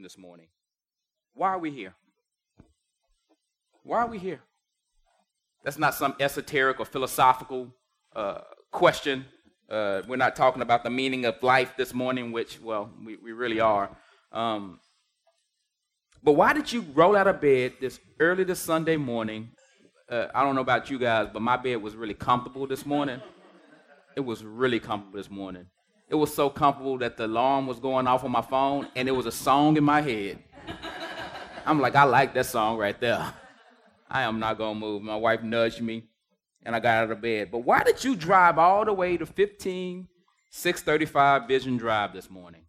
this morning. Why are we here? Why are we here? That's not some esoteric or philosophical question. We're not talking about the meaning of life this morning, which, well, we really are. But why did you roll out of bed this early this Sunday morning? I don't know about you guys, but my bed was really comfortable this morning. It was really comfortable this morning. It was so comfortable that the alarm was going off on my phone, and there was a song in my head. I'm like, I like that song right there. I am not going to move. My wife nudged me, and I got out of bed. But why did you drive all the way to 15635 Vision Drive this morning?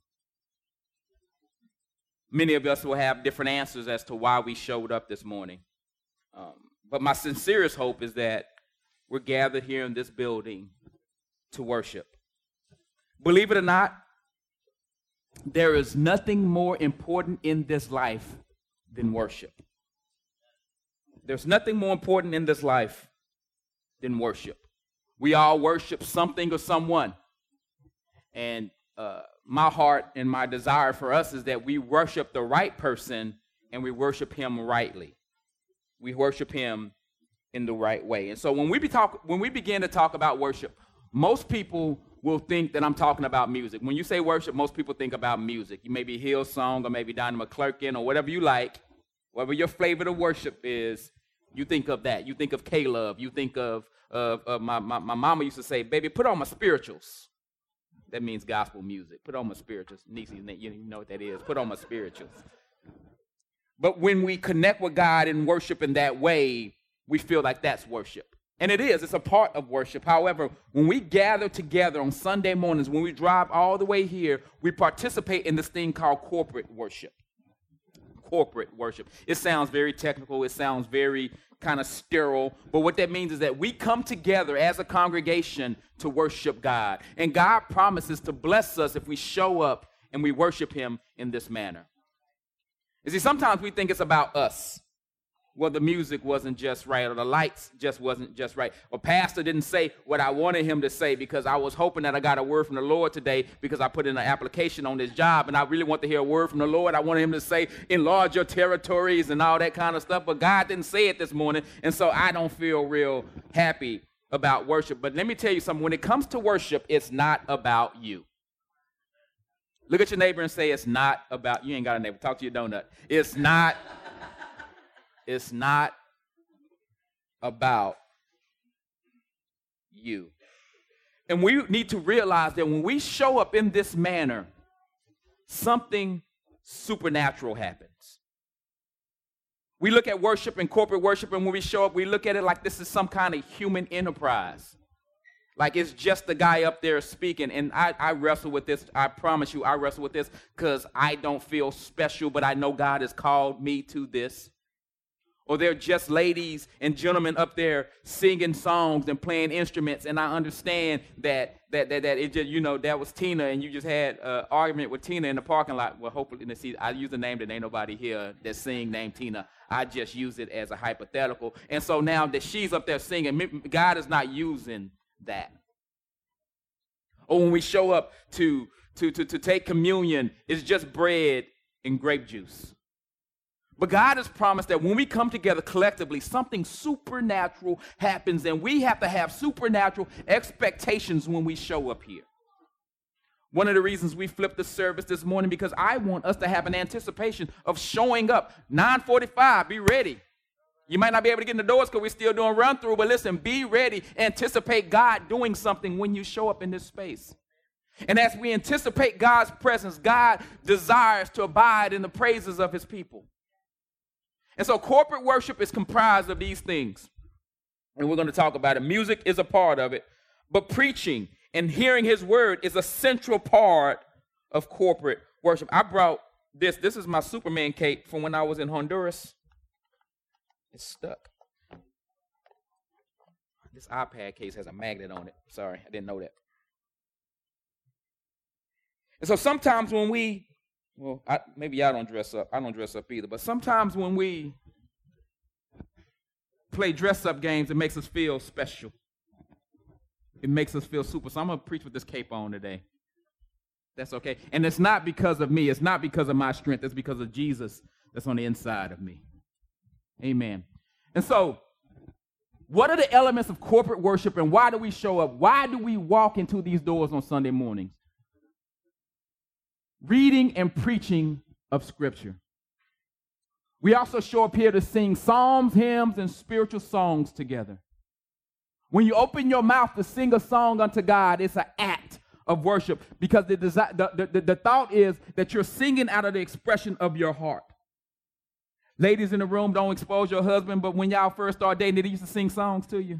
Many of us will have different answers as to why we showed up this morning. But my sincerest hope is that we're gathered here in this building to worship. Believe it or not, there is nothing more important in this life than worship. There's nothing more important in this life than worship. We all worship something or someone. And my heart and my desire for us is that we worship the right person and we worship him rightly. We worship him in the right way. And so when we begin to talk about worship, most people will think that I'm talking about music. When you say worship, most people think about music. You may be Hillsong or maybe Donnie McClurkin or whatever you like, whatever your flavor of worship is. You think of that. You think of K-Love. You think of my mama used to say, baby, put on my spirituals. That means gospel music. Put on my spirituals. Niecy's name, you know what that is. Put on my spirituals. But when we connect with God and worship in that way, we feel like that's worship. And it is. It's a part of worship. However, when we gather together on Sunday mornings, when we drive all the way here, we participate in this thing called corporate worship. Corporate worship. It sounds very technical. It sounds very kind of sterile. But what that means is that we come together as a congregation to worship God. And God promises to bless us if we show up and we worship him in this manner. You see, sometimes we think it's about us. Well, the music wasn't just right, or the lights just wasn't just right, or pastor didn't say what I wanted him to say because I was hoping that I got a word from the Lord today because I put in an application on this job and I really want to hear a word from the Lord. I wanted him to say, enlarge your territories and all that kind of stuff, but God didn't say it this morning, and so I don't feel real happy about worship. But let me tell you something. When it comes to worship, it's not about you. Look at your neighbor and say, it's not about you. You ain't got a neighbor. Talk to your donut. It's not about you. And we need to realize that when we show up in this manner, something supernatural happens. We look at worship and corporate worship, and when we show up, we look at it like this is some kind of human enterprise. Like it's just the guy up there speaking, and I wrestle with this. I promise you I wrestle with this because I don't feel special, but I know God has called me to this. Or they're just ladies and gentlemen up there singing songs and playing instruments, and I understand that it just, you know, that was Tina, and you just had an argument with Tina in the parking lot. Well, hopefully, I use a name that ain't nobody here that sing named Tina. I just use it as a hypothetical. And so now that she's up there singing, God is not using that. Or when we show up to take communion, it's just bread and grape juice. But God has promised that when we come together collectively, something supernatural happens, and we have to have supernatural expectations when we show up here. One of the reasons we flipped the service this morning because I want us to have an anticipation of showing up. 9:45, be ready. You might not be able to get in the doors because we're still doing run-through, but listen, be ready. Anticipate God doing something when you show up in this space. And as we anticipate God's presence, God desires to abide in the praises of his people. And so corporate worship is comprised of these things, and we're going to talk about it. Music is a part of it, but preaching and hearing his word is a central part of corporate worship. I brought this. This is my Superman cape from when I was in Honduras. It's stuck. This iPad case has a magnet on it. Sorry, I didn't know that. And so sometimes when maybe y'all don't dress up. I don't dress up either. But sometimes when we play dress-up games, it makes us feel special. It makes us feel super. So I'm going to preach with this cape on today. That's okay. And it's not because of me. It's not because of my strength. It's because of Jesus that's on the inside of me. Amen. And so, what are the elements of corporate worship, and why do we show up? Why do we walk into these doors on Sunday mornings? Reading and preaching of Scripture. We also show up here to sing psalms, hymns, and spiritual songs together. When you open your mouth to sing a song unto God, it's an act of worship, because the thought is that you're singing out of the expression of your heart. Ladies in the room, don't expose your husband, but when y'all first start dating, did he used to sing songs to you?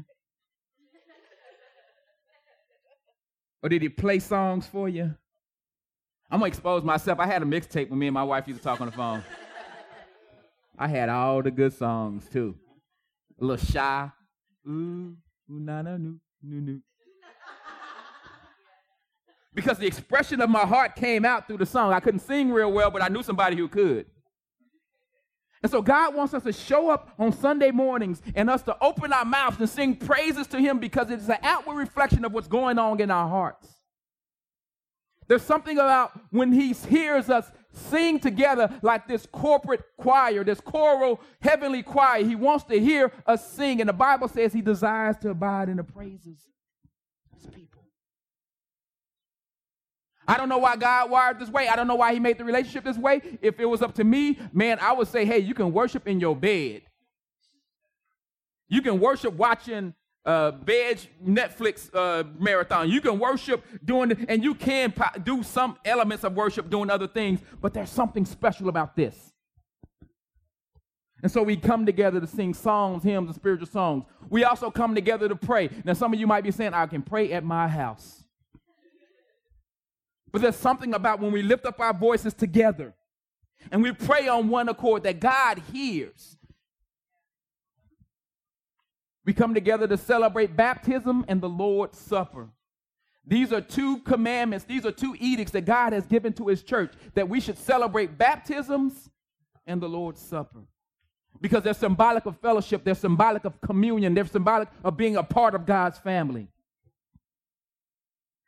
Or did he play songs for you? I'm going to expose myself. I had a mixtape when me and my wife used to talk on the phone. I had all the good songs, too. A little shy. Ooh, ooh, na, na, noo, noo, noo. Because the expression of my heart came out through the song. I couldn't sing real well, but I knew somebody who could. And so God wants us to show up on Sunday mornings and us to open our mouths and sing praises to him, because it's an outward reflection of what's going on in our hearts. There's something about when he hears us sing together like this corporate choir, this choral heavenly choir. He wants to hear us sing. And the Bible says he desires to abide in the praises of his people. I don't know why God wired this way. I don't know why he made the relationship this way. If it was up to me, man, I would say, hey, you can worship in your bed. You can worship watching bed Netflix marathon. You can worship doing, and you can do some elements of worship doing other things, but there's something special about this. And so we come together to sing psalms, hymns, and spiritual songs. We also come together to pray. Now, some of you might be saying, I can pray at my house. But there's something about when we lift up our voices together and we pray on one accord that God hears. We come together to celebrate baptism and the Lord's Supper. These are two commandments. These are two edicts that God has given to his church, that we should celebrate baptisms and the Lord's Supper, because they're symbolic of fellowship. They're symbolic of communion. They're symbolic of being a part of God's family.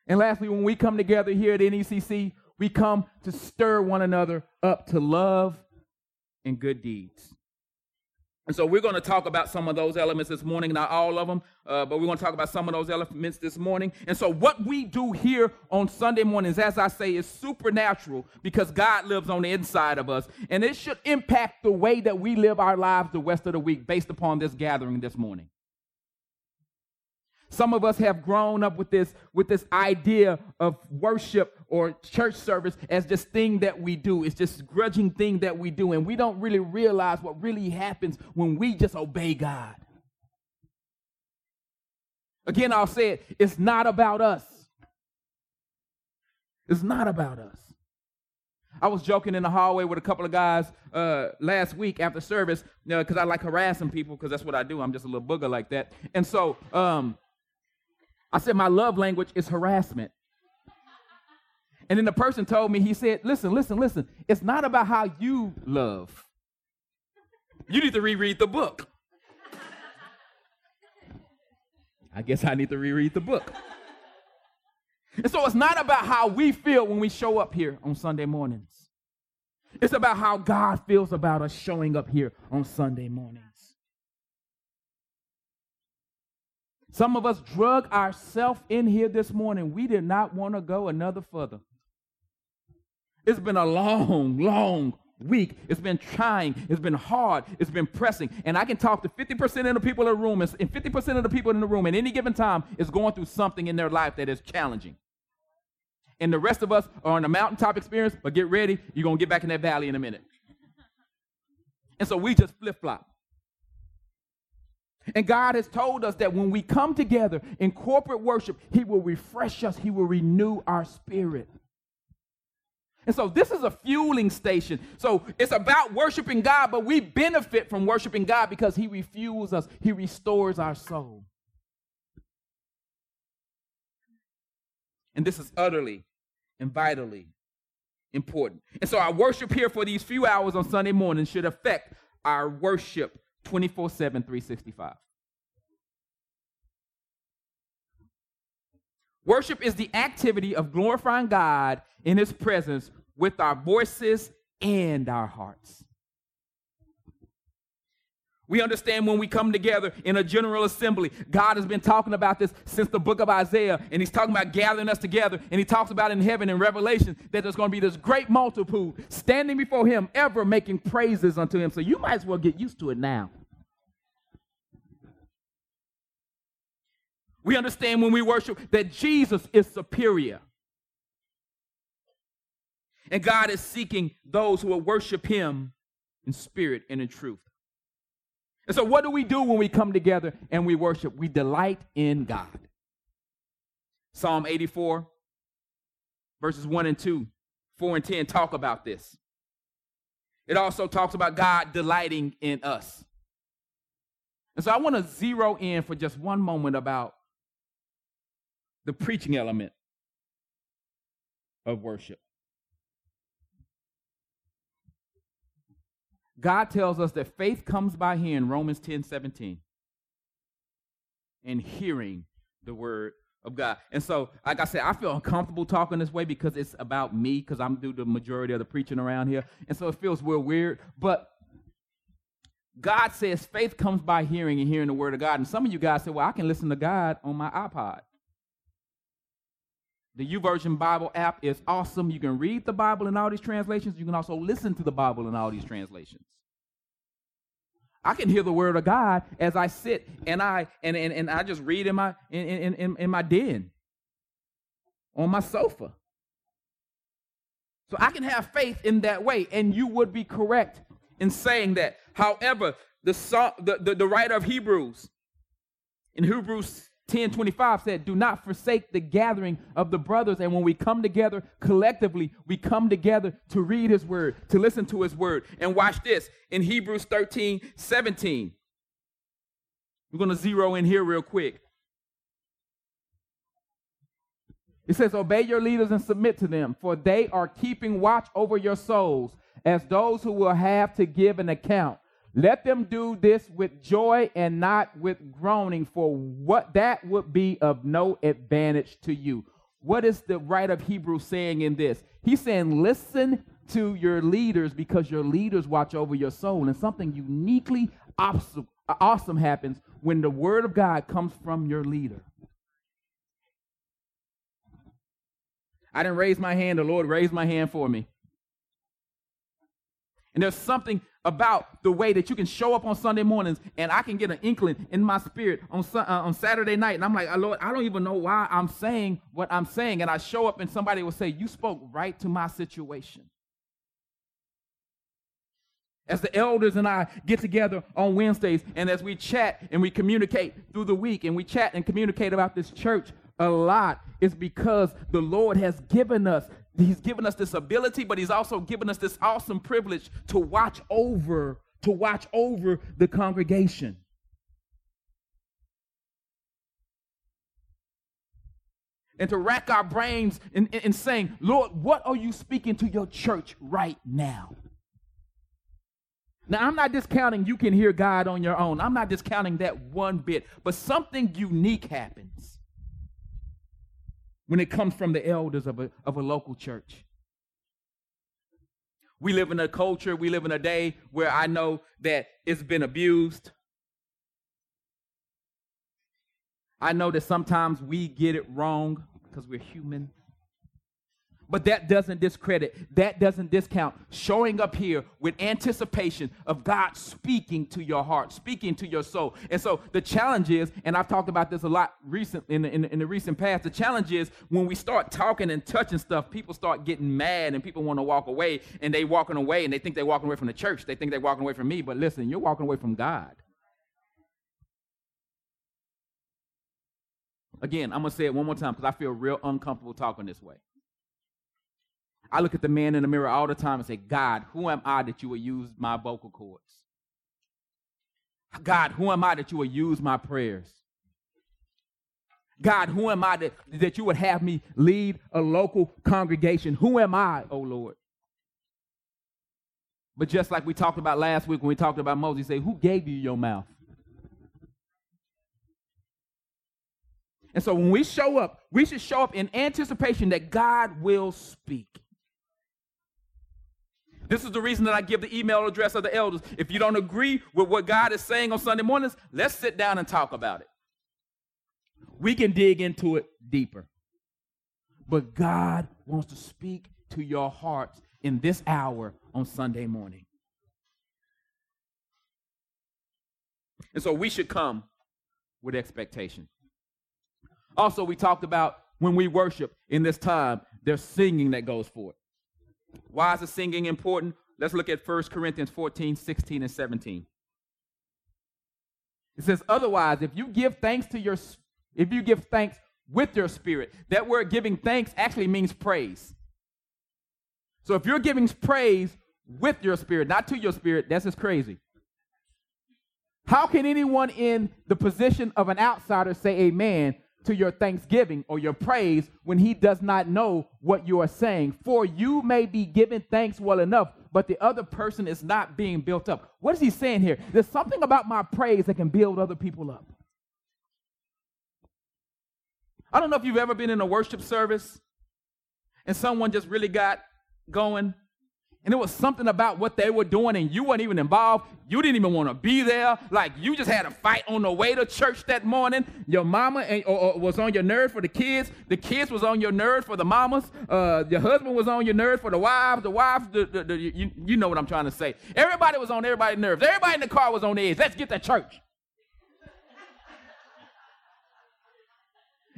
And lastly, when we come together here at NECC, we come to stir one another up to love and good deeds. And so we're going to talk about some of those elements this morning, not all of them, but we're going to talk about some of those elements this morning. And so what we do here on Sunday mornings, as I say, is supernatural, because God lives on the inside of us. And it should impact the way that we live our lives the rest of the week based upon this gathering this morning. Some of us have grown up with this idea of worship or church service as this thing that we do. It's this grudging thing that we do, and we don't really realize what really happens when we just obey God. Again, I'll say it, it's not about us. It's not about us. I was joking in the hallway with a couple of guys last week after service, because I like harassing people, because that's what I do. I'm just a little booger like that. And so... I said, my love language is harassment. And then the person told me, he said, listen, it's not about how you love. You need to reread the book. I guess I need to reread the book. And so it's not about how we feel when we show up here on Sunday mornings. It's about how God feels about us showing up here on Sunday mornings. Some of us drug ourselves in here this morning. We did not want to go another further. It's been a long, long week. It's been trying. It's been hard. It's been pressing. And I can talk to 50% of the people in the room, and 50% of the people in the room at any given time is going through something in their life that is challenging. And the rest of us are on a mountaintop experience, but get ready. You're going to get back in that valley in a minute. And so we just flip-flop. And God has told us that when we come together in corporate worship, he will refresh us. He will renew our spirit. And so this is a fueling station. So it's about worshiping God, but we benefit from worshiping God because he refuels us. He restores our soul. And this is utterly and vitally important. And so our worship here for these few hours on Sunday morning should affect our worship 24/7, 365. Worship is the activity of glorifying God in his presence with our voices and our hearts. We understand when we come together in a general assembly, God has been talking about this since the book of Isaiah, and he's talking about gathering us together, and he talks about in heaven in Revelation that there's going to be this great multitude standing before him, ever making praises unto him. So you might as well get used to it now. We understand when we worship that Jesus is superior. And God is seeking those who will worship him in spirit and in truth. And so what do we do when we come together and we worship? We delight in God. Psalm 84, verses 1 and 2, 4 and 10 talk about this. It also talks about God delighting in us. And so I want to zero in for just one moment about the preaching element of worship. God tells us that faith comes by hearing, Romans 10:17, and hearing the word of God. And so, like I said, I feel uncomfortable talking this way because it's about me, because I'm doing the majority of the preaching around here. And so it feels real weird. But God says faith comes by hearing and hearing the word of God. And some of you guys say, well, I can listen to God on my iPod. The YouVersion Bible app is awesome. You can read the Bible in all these translations. You can also listen to the Bible in all these translations. I can hear the word of God as I sit and I just read in my den on my sofa. So I can have faith in that way, and you would be correct in saying that. However, the writer of Hebrews in Hebrews 10:25 said, do not forsake the gathering of the brothers. And when we come together collectively, we come together to read his word, to listen to his word. And watch this in Hebrews 13:17. We're going to zero in here real quick. It says, obey your leaders and submit to them, for they are keeping watch over your souls as those who will have to give an account. Let them do this with joy and not with groaning, for what that would be of no advantage to you. What is the writer of Hebrews saying in this? He's saying, listen to your leaders because your leaders watch over your soul. And something uniquely awesome happens when the word of God comes from your leader. I didn't raise my hand. The Lord raised my hand for me. And there's something about the way that you can show up on Sunday mornings, and I can get an inkling in my spirit on Saturday night, and I'm like, oh, Lord, I don't even know why I'm saying what I'm saying, and I show up and somebody will say, you spoke right to my situation. As the elders and I get together on Wednesdays, and as we chat and we communicate through the week, and we chat and communicate about this church a lot, it's because the Lord has given us this ability, but he's also given us this awesome privilege to watch over the congregation. And to rack our brains in saying, Lord, what are you speaking to your church right now? Now, I'm not discounting you can hear God on your own. I'm not discounting that one bit. But something unique happens when it comes from the elders of a local church. We live in a culture, we live in a day where I know that it's been abused. I know that sometimes we get it wrong because we're human. But that doesn't discredit, that doesn't discount showing up here with anticipation of God speaking to your heart, speaking to your soul. And so the challenge is, and I've talked about this a lot recently in the recent past, the challenge is when we start talking and touching stuff, people start getting mad and people want to walk away, and they walking away and they think they're walking away from the church. They think they're walking away from me. But listen, you're walking away from God. Again, I'm going to say it one more time because I feel real uncomfortable talking this way. I look at the man in the mirror all the time and say, God, who am I that you would use my vocal cords? God, who am I that you would use my prayers? God, who am I that you would have me lead a local congregation? Who am I, oh Lord? But just like we talked about last week when we talked about Moses, say, who gave you your mouth? And so when we show up, we should show up in anticipation that God will speak. This is the reason that I give the email address of the elders. If you don't agree with what God is saying on Sunday mornings, let's sit down and talk about it. We can dig into it deeper. But God wants to speak to your hearts in this hour on Sunday morning. And so we should come with expectation. Also, we talked about when we worship in this time, there's singing that goes forth. Why is the singing important? Let's look at 1 Corinthians 14, 16, and 17. It says, otherwise, if you give thanks with your spirit, that word giving thanks actually means praise. So if you're giving praise with your spirit, not to your spirit, that's just crazy. How can anyone in the position of an outsider say amen to your thanksgiving or your praise when he does not know what you are saying? For you may be giving thanks well enough, but the other person is not being built up. What is he saying here? There's something about my praise that can build other people up. I don't know if you've ever been in a worship service and someone just really got going, and it was something about what they were doing, and you weren't even involved. You didn't even want to be there. Like, you just had a fight on the way to church that morning. Your mama was on your nerve for the kids. The kids was on your nerve for the mamas. Your husband was on your nerve for the wives. The wives, you know what I'm trying to say. Everybody was on everybody's nerves. Everybody in the car was on edge. Let's get to church.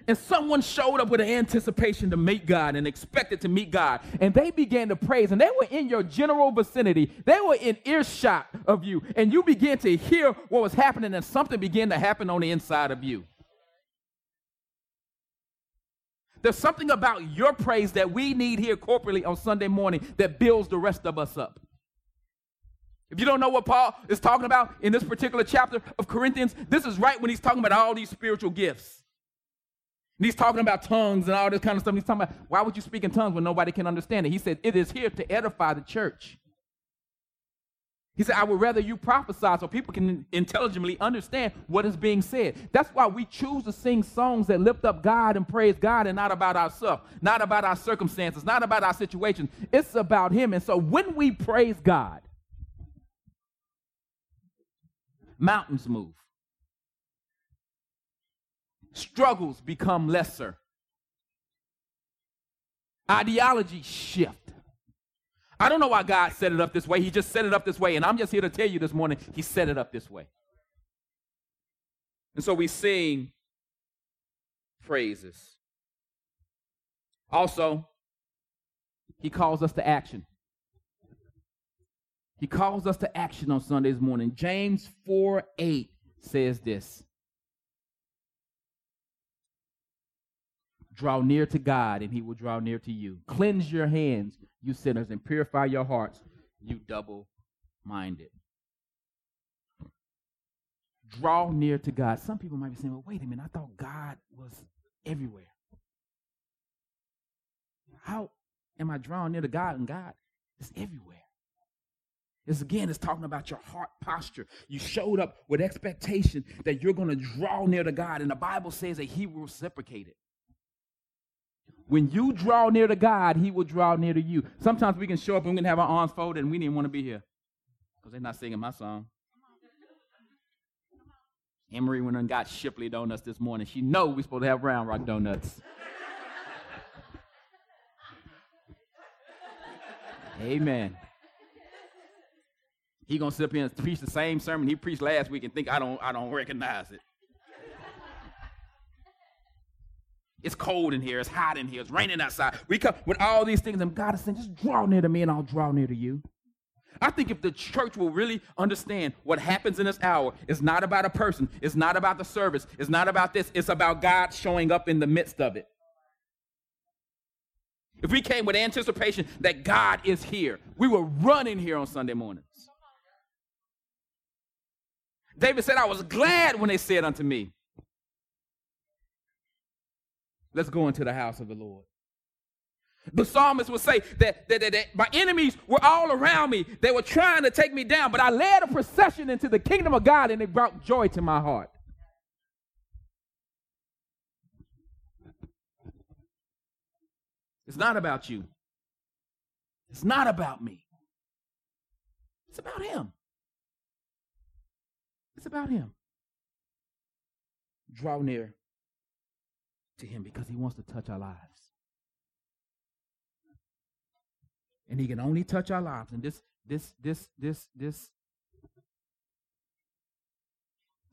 And someone showed up with an anticipation to meet God and expected to meet God. And they began to praise. And they were in your general vicinity. They were in earshot of you. And you began to hear what was happening, and something began to happen on the inside of you. There's something about your praise that we need here corporately on Sunday morning that builds the rest of us up. If you don't know what Paul is talking about in this particular chapter of Corinthians, this is right when he's talking about all these spiritual gifts. And he's talking about tongues and all this kind of stuff. He's talking about, why would you speak in tongues when nobody can understand it? He said, it is here to edify the church. He said, I would rather you prophesy so people can intelligently understand what is being said. That's why we choose to sing songs that lift up God and praise God, and not about ourselves, not about our circumstances, not about our situations. It's about him. And so when we praise God, mountains move. Struggles become lesser. Ideologies shift. I don't know why God set it up this way. He just set it up this way, and I'm just here to tell you this morning, he set it up this way. And so we sing praises. Also, he calls us to action. He calls us to action on Sundays morning. James 4:8 says this. Draw near to God, and he will draw near to you. Cleanse your hands, you sinners, and purify your hearts, you double-minded. Draw near to God. Some people might be saying, well, wait a minute, I thought God was everywhere. How am I drawing near to God, and God is everywhere? It's talking about your heart posture. You showed up with expectation that you're going to draw near to God, and the Bible says that he will reciprocate it. When you draw near to God, he will draw near to you. Sometimes we can show up and we can have our arms folded and we didn't want to be here because they're not singing my song. Emery went and got Shipley donuts this morning. She know we're supposed to have Round Rock donuts. Amen. He going to sit up here and preach the same sermon he preached last week and think I don't recognize it. It's cold in here. It's hot in here. It's raining outside. We come with all these things, and God is saying, just draw near to me, and I'll draw near to you. I think if the church will really understand what happens in this hour, it's not about a person. It's not about the service. It's not about this. It's about God showing up in the midst of it. If we came with anticipation that God is here, we will run in here on Sunday mornings. David said, I was glad when they said unto me, let's go into the house of the Lord. The psalmist would say that my enemies were all around me. They were trying to take me down, but I led a procession into the kingdom of God, and it brought joy to my heart. It's not about you. It's not about me. It's about him. It's about him. Draw near to him because he wants to touch our lives. And he can only touch our lives. And this.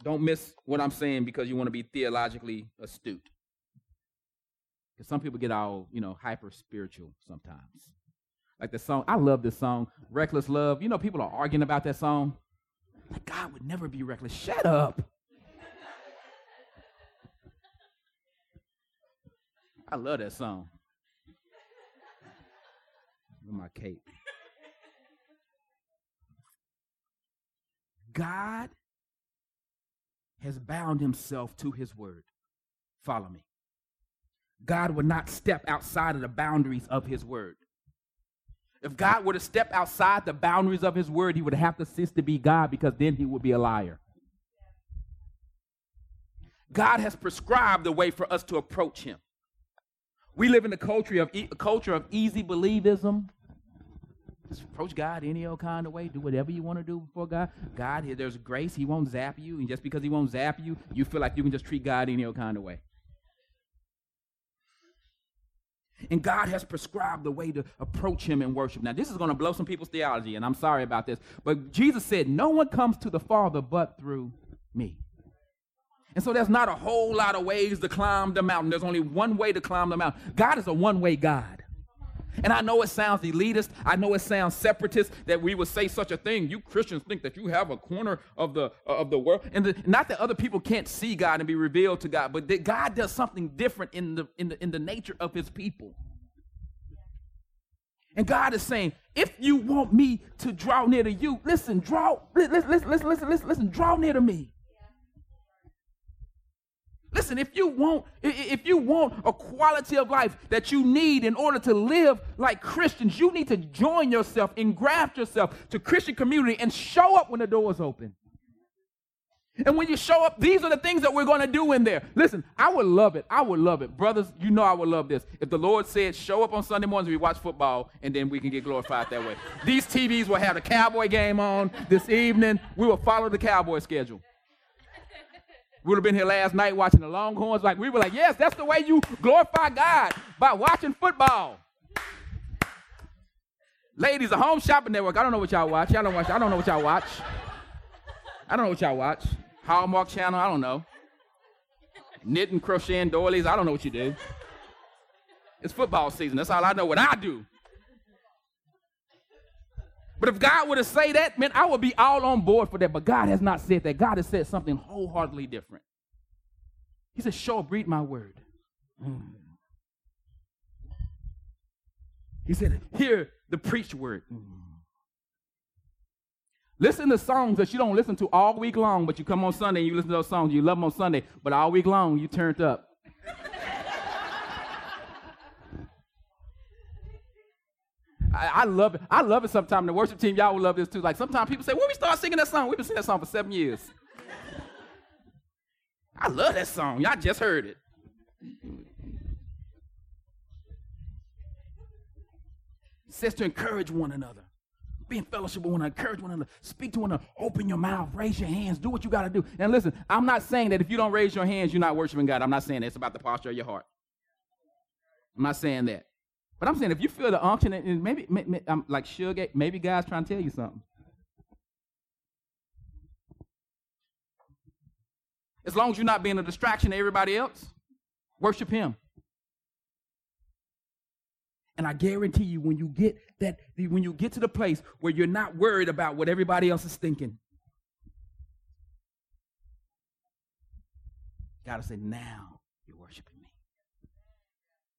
Don't miss what I'm saying because you want to be theologically astute. Because some people get all, hyper spiritual sometimes. Like the song, I love this song, Reckless Love. People are arguing about that song. Like, God would never be reckless. Shut up. I love that song. With my cape. God has bound himself to his word. Follow me. God would not step outside of the boundaries of his word. If God were to step outside the boundaries of his word, he would have to cease to be God because then he would be a liar. God has prescribed the way for us to approach him. We live in a culture of easy believism. Just approach God any old kind of way. Do whatever you want to do before God. God, there's grace. He won't zap you. And just because he won't zap you, you feel like you can just treat God any old kind of way. And God has prescribed the way to approach him in worship. Now, this is going to blow some people's theology, and I'm sorry about this. But Jesus said, no one comes to the Father but through me. And so there's not a whole lot of ways to climb the mountain. There's only one way to climb the mountain. God is a one-way God. And I know it sounds elitist. I know it sounds separatist that we would say such a thing. You Christians think that you have a corner of the world. And not that other people can't see God and be revealed to God, but that God does something different in the nature of his people. And God is saying, if you want me to draw near to you, listen, draw near to me. Listen, if you want a quality of life that you need in order to live like Christians, you need to join yourself, engraft yourself to Christian community and show up when the door is open. And when you show up, these are the things that we're going to do in there. Listen, I would love it. Brothers, I would love this. If the Lord said, show up on Sunday mornings, we watch football, and then we can get glorified that way. These TVs will have the Cowboy game on this evening. We will follow the Cowboy schedule. We would have been here last night watching the Longhorns. We were like, yes, that's the way you glorify God, by watching football. Ladies, a Home Shopping Network. I don't know what y'all watch. I don't know what y'all watch. Hallmark Channel. I don't know. Knitting, crocheting, doilies. I don't know what you do. It's football season. That's all I know what I do. But if God were to say that, man, I would be all on board for that. But God has not said that. God has said something wholeheartedly different. He said, show up, read my word. He said, hear the preached word. Listen to songs that you don't listen to all week long, but you come on Sunday and you listen to those songs. You love them on Sunday, but all week long you turned up. I love it. I love it sometimes. The worship team, y'all will love this too. Like sometimes people say, when we start singing that song, we've been singing that song for 7 years. I love that song. Y'all just heard it. It says to encourage one another. Be in fellowship with one another. Encourage one another. Speak to one another. Open your mouth. Raise your hands. Do what you got to do. And listen, I'm not saying that if you don't raise your hands, you're not worshiping God. I'm not saying that. It's about the posture of your heart. I'm not saying that. But I'm saying if you feel the unction, and maybe I'm like sugar, maybe God's trying to tell you something. As long as you're not being a distraction to everybody else, worship him. And I guarantee you, when you get to the place where you're not worried about what everybody else is thinking, God will say, now you're worshiping me.